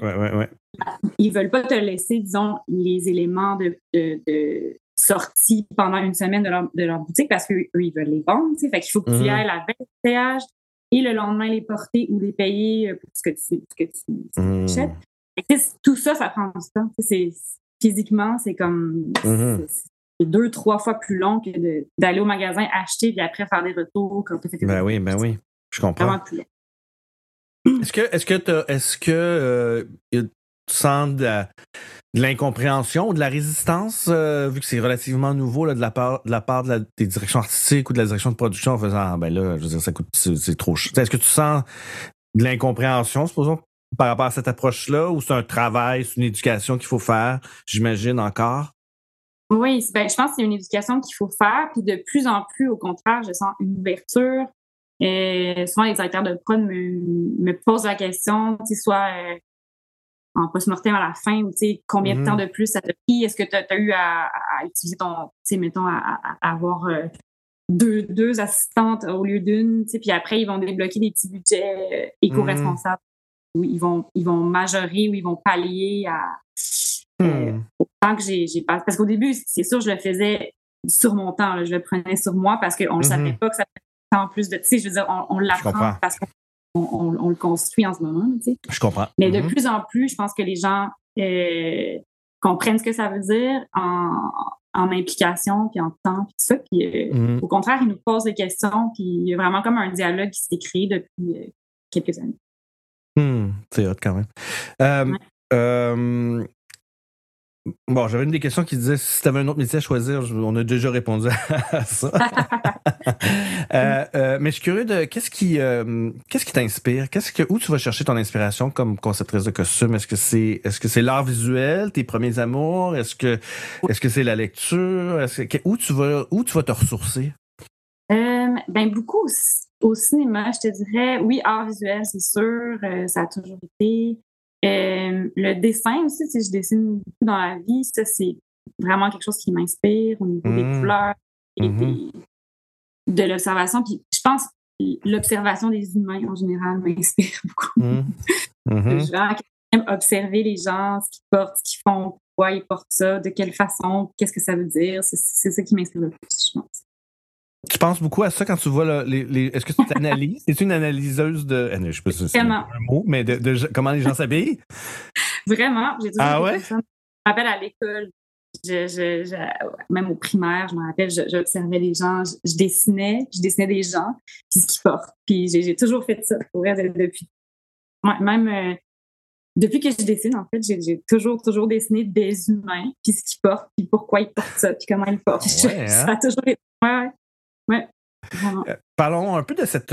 Ils veulent pas te laisser, disons, les éléments de sortie pendant une semaine de leur boutique parce qu'eux, ils veulent les vendre, tu sais. Fait qu'il faut que tu ailles la veille du péage et le lendemain les porter ou les payer pour ce que tu achètes. Et tout ça, ça prend du temps. Physiquement, c'est comme... C'est 2-3 fois plus long que d'aller au magasin acheter puis après faire des retours. Comme ça. Ben oui. Je comprends. Est-ce que tu sens de l'incompréhension ou de la résistance, vu que c'est relativement nouveau là, de la part des directions artistiques ou de la direction de production en faisant je veux dire, ça coûte, c'est trop cher. Est-ce que tu sens de l'incompréhension, supposons, par rapport à cette approche-là, ou c'est un travail, c'est une éducation qu'il faut faire, j'imagine encore? Oui, je pense que c'est une éducation qu'il faut faire. Puis de plus en plus, au contraire, je sens une ouverture. Souvent, les directeurs de prod me posent la question, soit en post-mortem à la fin, ou combien de temps de plus ça t'a pris? Est-ce que tu as eu à utiliser ton, mettons, à avoir deux assistantes au lieu d'une? Puis après, ils vont débloquer des petits budgets éco-responsables. Où ils vont majorer ou ils vont pallier à... Tant que j'ai pas... Parce qu'au début, c'est sûr, je le faisais sur mon temps, là, je le prenais sur moi parce qu'on ne le savait pas que ça prenait tant plus de... Tu sais, je veux dire, on l'apprend parce qu'on le construit en ce moment. Tu sais. Je comprends. Mais de plus en plus, je pense que les gens comprennent ce que ça veut dire en implication, puis en temps, puis tout ça. Puis au contraire, ils nous posent des questions, puis il y a vraiment comme un dialogue qui s'est créé depuis quelques années. C'est hot quand même. Bon, j'avais une des questions qui disait si tu avais un autre métier à choisir, on a déjà répondu à ça. Mais je suis curieux de qu'est-ce qui t'inspire? Où tu vas chercher ton inspiration comme conceptrice de costume? Est-ce que c'est l'art visuel, tes premiers amours? Est-ce que c'est la lecture? Où tu vas te ressourcer? Beaucoup au cinéma, je te dirais. Oui, art visuel, c'est sûr. Ça a toujours été. Le dessin aussi, si je dessine beaucoup dans la vie, ça c'est vraiment quelque chose qui m'inspire au niveau des couleurs et de l'observation. Puis je pense que l'observation des humains en général m'inspire beaucoup. Je vais observer les gens, ce qu'ils portent, ce qu'ils font, pourquoi ils portent ça, de quelle façon, qu'est-ce que ça veut dire. C'est ça qui m'inspire le plus, je pense. Tu penses beaucoup à ça quand tu vois est-ce que tu t'analyses? Es-tu une analyseuse de... Je ne sais pas si c'est un mot, mais de comment les gens s'habillent? Vraiment. J'ai toujours ça. Je me rappelle à l'école, même au primaire, je me rappelle, j'observais les gens, je dessinais des gens, puis ce qu'ils portent. Puis j'ai toujours fait ça pour elle depuis... Depuis que je dessine, en fait, j'ai toujours dessiné des humains, puis ce qu'ils portent, puis pourquoi ils portent ça, puis comment ils portent. Ouais, ça a toujours été... Ouais, vraiment. Parlons un peu de cette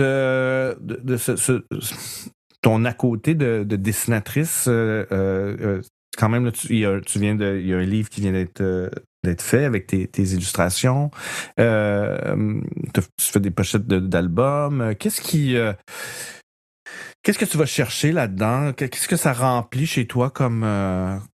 ton à côté de dessinatrice. Quand même, là, il y a un livre qui vient d'être fait avec tes illustrations. Tu fais des pochettes d'albums. Qu'est-ce que tu vas chercher là-dedans? Qu'est-ce que ça remplit chez toi comme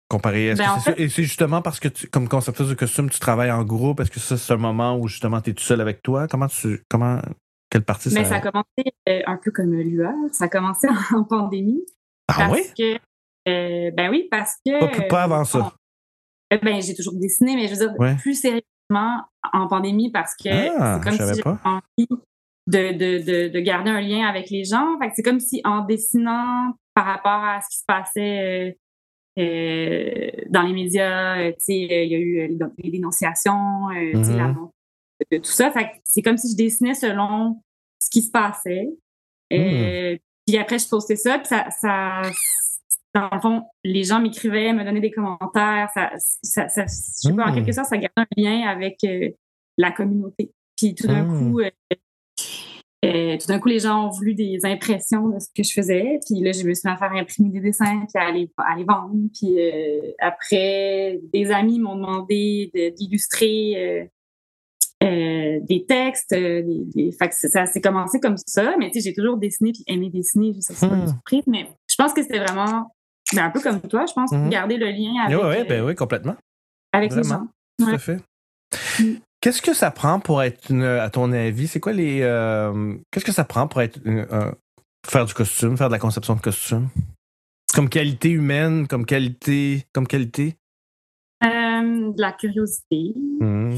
comparé à ce que c'est fait... Et c'est justement parce que, comme conceptrice de costume, tu travailles en groupe. Est-ce que ça, c'est un moment où justement tu es tout seul avec toi? Quelle partie ça... Ça a commencé un peu comme lueur. Ça a commencé en pandémie. Parce que... Pas avant ça. J'ai toujours dessiné, mais je veux dire, plus sérieusement en pandémie parce que c'est comme si j'avais envie de garder un lien avec les gens. Fait que c'est comme si en dessinant par rapport à ce qui se passait dans les médias, il y a eu les dénonciations, tout ça. Fait que c'est comme si je dessinais selon ce qui se passait. Puis après, je postais ça. Puis ça, dans le fond, les gens m'écrivaient, me donnaient des commentaires. Ça, je sais pas, en quelque sorte, ça gardait un lien avec la communauté. Puis tout d'un coup... les gens ont voulu des impressions de ce que je faisais. Puis là, je me suis mis à faire imprimer des dessins, puis à les vendre. Puis après, des amis m'ont demandé d'illustrer des textes. Fait que ça s'est commencé comme ça. Mais tu sais, j'ai toujours dessiné, puis aimé dessiner. Ça, c'est pas une surprise. Mais je pense que c'était vraiment un peu comme toi. Je pense garder le lien avec... Oui, complètement. Avec vraiment. Les gens. Tout à fait. Qu'est-ce que ça prend pour être, à ton avis, c'est quoi les... qu'est-ce que ça prend pour être faire du costume, faire de la conception de costume? Comme qualité humaine, comme qualité? De la curiosité, de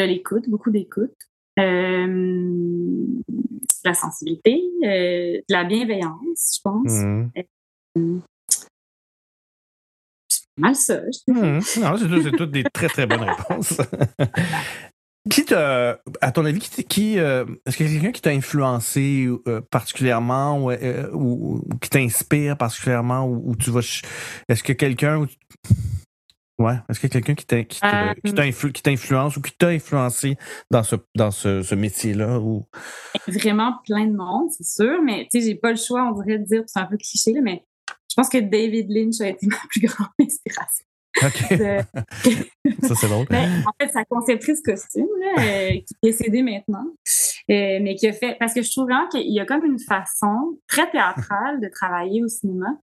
l'écoute, beaucoup d'écoute, de la sensibilité, de la bienveillance, je pense. Mal ça. Non, c'est toutes des très, très bonnes réponses. À ton avis, est-ce qu'il y a quelqu'un qui t'a influencé particulièrement ou qui t'inspire particulièrement ou tu vas... Est-ce qu'il y a quelqu'un qui t'influence ou qui t'a influencé dans ce métier-là? Ou... Vraiment plein de monde, c'est sûr, mais tu sais, j'ai pas le choix, on dirait de dire, c'est un peu cliché, là, mais je pense que David Lynch a été ma plus grande inspiration. OK. Ça, c'est drôle. En fait, sa conceptrice costume, là, qui est décédée maintenant, mais qui a fait... Parce que je trouve vraiment qu'il y a comme une façon très théâtrale de travailler au cinéma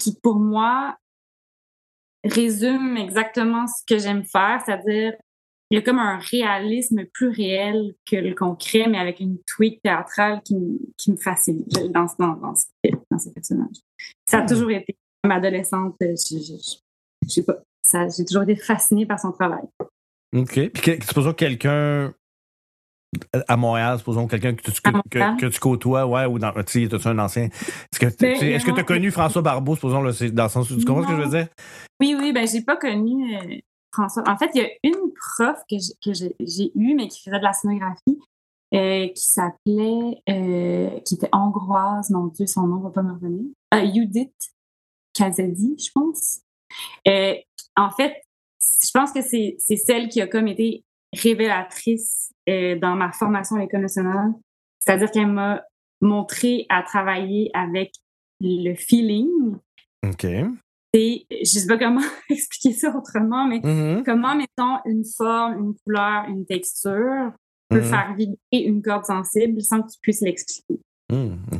qui, pour moi, résume exactement ce que j'aime faire, c'est-à-dire il y a comme un réalisme plus réel que le concret, mais avec une tweak théâtrale qui me fascine dans ce personnage. Ça a toujours été, comme adolescente, je sais pas, j'ai toujours été fascinée par son travail. OK. Puis, supposons quelqu'un à Montréal, supposons quelqu'un que tu côtoies, ouais, ou dans, tu sais, un ancien. Est-ce que tu as connu François Barbeau, supposons, là, dans le sens où tu comprends ce que je veux dire? Oui, ben, j'ai pas connu François. En fait, il y a une prof que j'ai eue, mais qui faisait de la scénographie, qui s'appelait, qui était hongroise, mon Dieu, son nom va pas me revenir. Judith Kazadi, je pense. En fait, je pense que c'est celle qui a comme été révélatrice dans ma formation à l'École nationale. C'est-à-dire qu'elle m'a montré à travailler avec le feeling. OK. Et je ne sais pas comment expliquer ça autrement, mais comment, mettons, une forme, une couleur, une texture peut faire vibrer une corde sensible sans que tu puisses l'expliquer.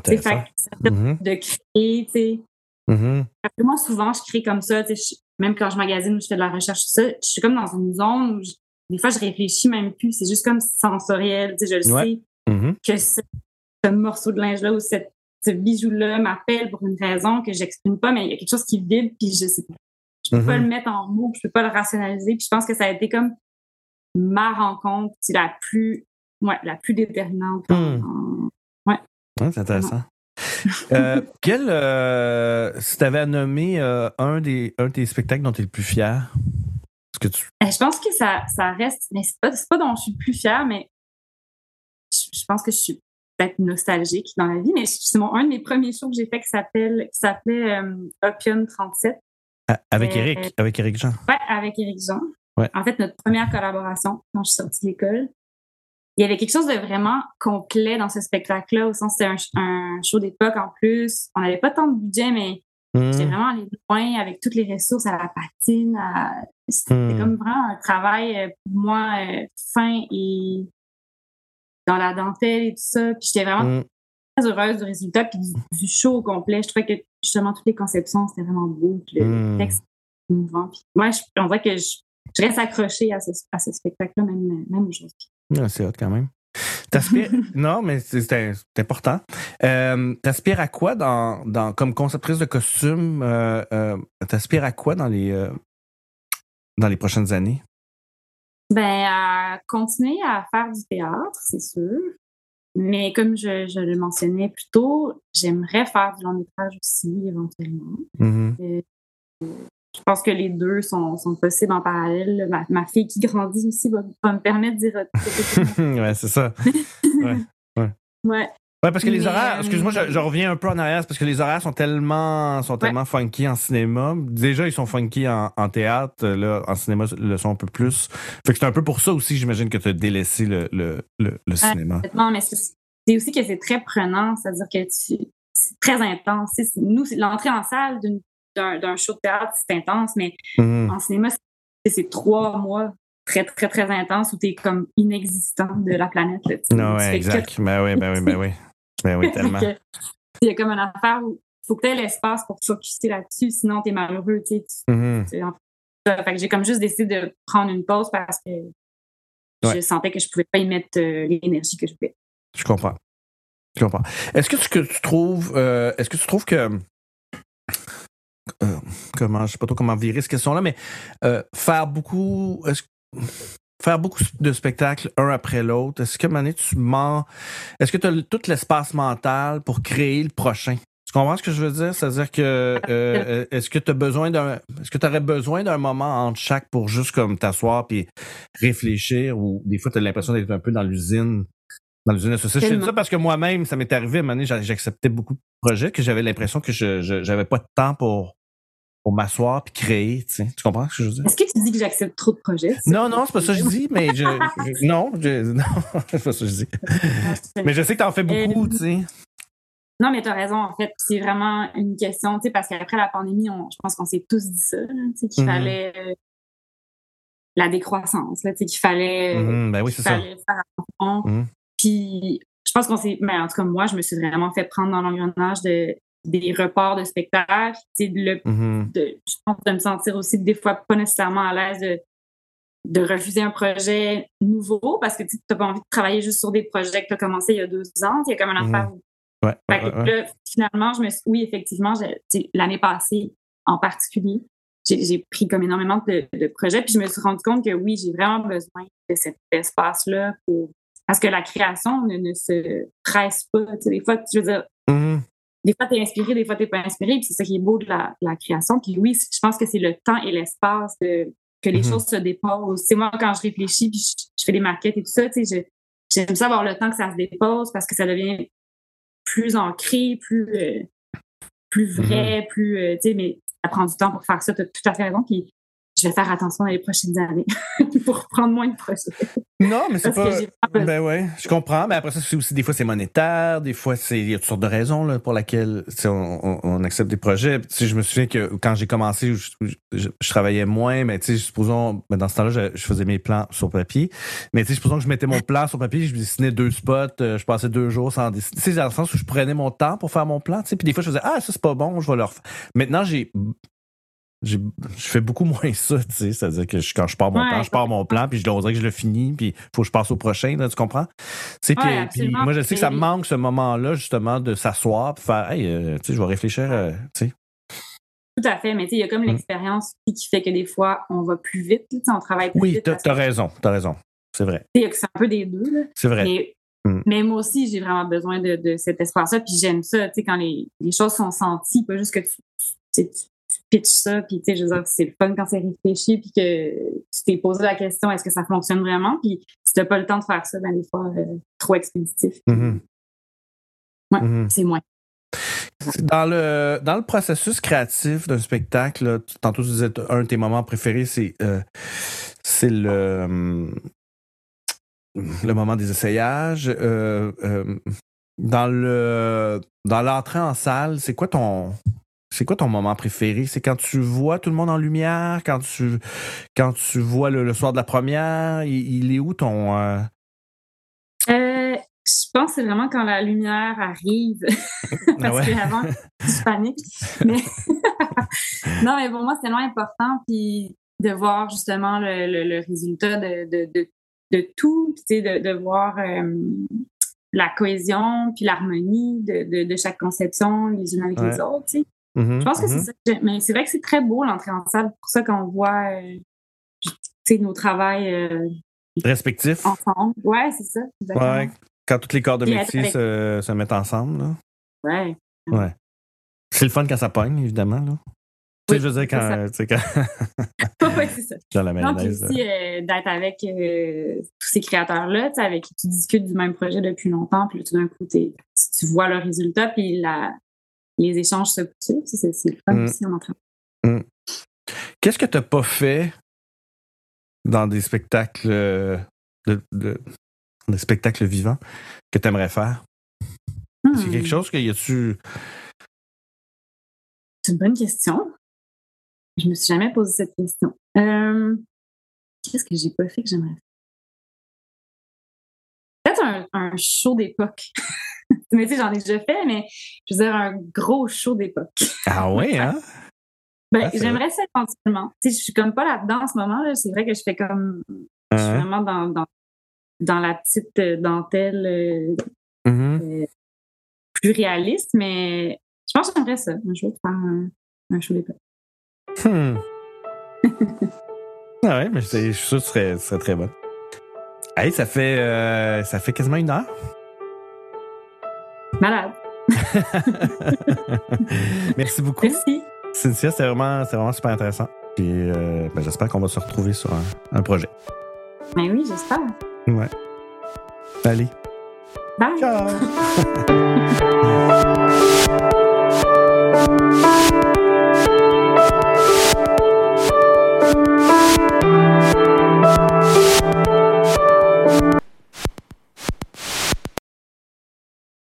C'est fait de créer, tu sais. Parce que moi, souvent, je crée comme ça, tu sais, même quand je magasine ou je fais de la recherche, ça, je suis comme dans une zone où des fois, je réfléchis même plus. C'est juste comme sensoriel. Tu sais, je le sais que ce morceau de linge-là ou ce bijou-là m'appelle pour une raison que j'exprime pas, mais il y a quelque chose qui vibre, puis je sais pas. Je peux pas le mettre en mots, je peux pas le rationaliser. Puis je pense que ça a été comme ma rencontre la plus déterminante. C'est intéressant. Si tu avais à nommer un de tes spectacles dont tu es le plus fier, est-ce que tu... Je pense que ça reste... Mais c'est pas dont je suis le plus fière, mais je pense que je suis peut-être nostalgique dans la vie, mais c'est un de mes premiers shows que j'ai fait qui s'appelait Opium 37. Avec Eric Jean. Oui, avec Eric Jean. Ouais. En fait, notre première collaboration quand je suis sortie de l'école. Il y avait quelque chose de vraiment complet dans ce spectacle-là, au sens que c'était un show d'époque en plus. On n'avait pas tant de budget, mais j'étais vraiment allée loin avec toutes les ressources, à la patine. C'était comme vraiment un travail, pour moi, fin et dans la dentelle et tout ça. Puis j'étais vraiment très heureuse du résultat, puis du show au complet. Je trouvais que justement toutes les conceptions, c'était vraiment beau. Puis le texte était mouvant. Puis moi, on dirait que je reste accrochée à ce spectacle-là, même aujourd'hui. C'est hot quand même. Non, mais c'est important. T'aspires à quoi comme conceptrice de costume? T'aspires à quoi dans les prochaines années? Ben, à continuer à faire du théâtre, c'est sûr. Mais comme je le mentionnais plus tôt, j'aimerais faire du long métrage aussi, éventuellement. Je pense que les deux sont possibles en parallèle. Ma fille qui grandit aussi va me permettre d'y retourner. Ouais, c'est ça. Ouais, parce que les horaires, excuse-moi, je reviens un peu en arrière, parce que les horaires sont tellement funky en cinéma. Déjà, ils sont funky en théâtre. Là, en cinéma, ils le sont un peu plus. Fait que c'est un peu pour ça aussi, j'imagine, que tu as délaissé le cinéma. Non, mais c'est aussi que c'est très prenant. C'est-à-dire que c'est très intense. C'est l'entrée en salle d'un show de théâtre, c'est intense, mais en cinéma, c'est 3 mois très, très, très intenses où t'es comme inexistant de la planète. Là, non, ouais, exact. Ben oui, tellement. Il y a comme une affaire où il faut que t'aies l'espace pour te focusser là-dessus, sinon t'es malheureux. Fait que j'ai comme juste décidé de prendre une pause parce que je sentais que je pouvais pas y mettre l'énergie que je voulais. Je comprends. Est-ce que tu trouves que je sais pas trop comment virer cette question-là, mais faire beaucoup de spectacles un après l'autre, est-ce que Mané, est-ce que tu as tout l'espace mental pour créer le prochain? Tu comprends ce que je veux dire? C'est-à-dire que est-ce que tu aurais besoin d'un moment entre chaque pour juste comme t'asseoir puis réfléchir, ou des fois tu as l'impression d'être un peu dans l'usine de saucisses. Je te dis ça parce que moi-même, ça m'est arrivé à un moment donné, j'acceptais beaucoup de projets que j'avais l'impression que je j'avais pas de temps pour m'asseoir puis créer, tu sais. Tu comprends ce que je veux dire? Est-ce que tu dis que j'accepte trop de projets? Non, c'est pas ça que je dis, mais non, c'est pas ça que je dis. Mais je sais que t'en fais beaucoup, tu sais. Non, mais t'as raison, en fait. C'est vraiment une question, tu sais, parce qu'après la pandémie, je pense qu'on s'est tous dit ça, tu sais, qu'il fallait... la décroissance, tu sais, qu'il fallait... faire attention. Puis, je pense qu'on s'est... Mais en tout cas, moi, je me suis vraiment fait prendre dans l'engrenage des reports de spectacle, je pense de me sentir aussi des fois pas nécessairement à l'aise de refuser un projet nouveau parce que tu n'as pas envie de travailler juste sur des projets que tu as commencé il y a 2 ans. Il y a comme un affaire. Fait que là, finalement, oui, effectivement, l'année passée en particulier, j'ai pris comme énormément de projets, puis je me suis rendu compte que oui, j'ai vraiment besoin de cet espace-là pour... Parce que la création ne se presse pas. Tu sais, des fois, je veux dire, des fois, t'es inspiré, des fois, t'es pas inspiré, puis c'est ça qui est beau de la création. Puis oui, je pense que c'est le temps et l'espace que les choses se déposent. C'est moi, quand je réfléchis, puis je fais des maquettes et tout ça, tu sais, j'aime ça avoir le temps que ça se dépose parce que ça devient plus ancré, plus vrai, plus... tu sais, mais ça prend du temps pour faire ça, t'as tout à fait raison, puis je vais faire attention dans les prochaines années pour prendre moins de projets. Non, mais c'est parce pas... Ben ouais, je comprends. Mais après ça, c'est aussi des fois, c'est monétaire. Des fois, il y a toutes sortes de raisons là, pour lesquelles on accepte des projets. Je me souviens que quand j'ai commencé, je travaillais moins. Mais supposons, dans ce temps-là, je faisais mes plans sur papier. Mais supposons que je mettais mon plan sur papier, je dessinais 2 spots, je passais 2 jours sans dessiner. C'est dans le sens où je prenais mon temps pour faire mon plan. Puis des fois, je faisais « Ah, ça, c'est pas bon, je vais le refaire. » Maintenant, je fais beaucoup moins ça, tu sais. C'est-à-dire que quand je pars mon temps, je pars mon plan, puis on dirait que je le finis, puis il faut que je passe au prochain, là, tu comprends? Tu sais, puis moi, je sais que ça me manque, ce moment-là, justement, de s'asseoir, puis faire, hey, tu sais, je vais réfléchir, tu sais. Tout à fait, mais tu sais, il y a comme l'expérience qui fait que des fois, on va plus vite, tu sais, on travaille plus vite. Oui, t'as raison, c'est vrai. Tu sais, c'est un peu des deux, là. C'est vrai. Mais moi aussi, j'ai vraiment besoin de cet espace-là, puis j'aime ça, tu sais, quand les choses sont senties, pas juste que tu pitches ça, puis tu sais, je veux dire, c'est le fun quand c'est réfléchi, puis que tu t'es posé la question, est-ce que ça fonctionne vraiment? Puis si t'as pas le temps de faire ça, ben des fois, trop expéditif. Ouais, c'est moins. Dans le processus créatif d'un spectacle, là, tantôt tu disais, un de tes moments préférés, c'est le moment des essayages. Dans l'entrée en salle, c'est quoi ton moment préféré? C'est quand tu vois tout le monde en lumière, quand tu vois le soir de la première, il est où ton... Je pense que c'est vraiment quand la lumière arrive. Parce qu'avant, je panique. Mais non, mais pour moi, c'est tellement important puis de voir justement le résultat de tout, puis de voir... la cohésion puis l'harmonie de chaque conception, les unes avec les autres, tu sais. Je pense que c'est ça. Mais c'est vrai que c'est très beau l'entrée en salle. C'est pour ça qu'on voit nos travaux respectifs. Ensemble. Ouais, c'est ça. Ouais, quand tous les corps de métier se mettent ensemble. Là. Ouais. Ouais. C'est le fun quand ça pogne, évidemment. Là. Oui, tu sais, je veux dire, quand... ouais, c'est ça. Dans la mayonnaise. Donc, aussi, d'être avec tous ces créateurs-là, tu sais, avec qui tu discutes du même projet depuis longtemps, puis là, tout d'un coup, tu vois le résultat, puis les échanges se poursuivent. C'est le fun aussi en entraînement. Qu'est-ce que tu n'as pas fait dans des spectacles des spectacles vivants que tu aimerais faire? C'est quelque chose que y a-tu... C'est une bonne question. Je ne me suis jamais posé cette question. Qu'est-ce que j'ai pas fait que j'aimerais faire? Peut-être un show d'époque. Mais tu sais, j'en ai déjà fait, mais je veux dire, un gros show d'époque. Ah oui, hein? Ben, j'aimerais ça éventuellement. Tu sais, je suis comme pas là-dedans en ce moment, là. C'est vrai que je fais comme... Je suis vraiment dans la petite dentelle plus réaliste, mais je pense que j'aimerais ça, un jour, faire un show d'époque. Ah ouais, mais je suis sûr que ce serait très bon. Hey, ça fait quasiment 1 heure. Malade. Merci beaucoup. Merci. Cynthia, c'est vraiment super intéressant. Puis j'espère qu'on va se retrouver sur un projet. Ben oui, j'espère. Ouais. Allez. Bye. Ciao.